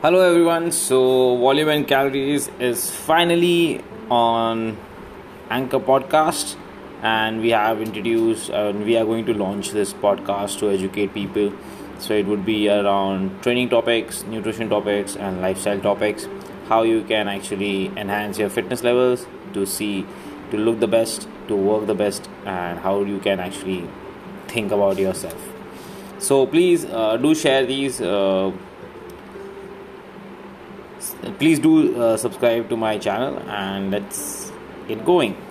Hello everyone, so Volume and Calories is finally on Anchor Podcast, and we have introduced and we are going to launch this podcast to educate people. So it would be around training topics, nutrition topics and lifestyle topics, how you can actually enhance your fitness levels to look the best, to work the best, and how you can actually think about yourself. So please do share these. Please do subscribe to my channel and let's get going.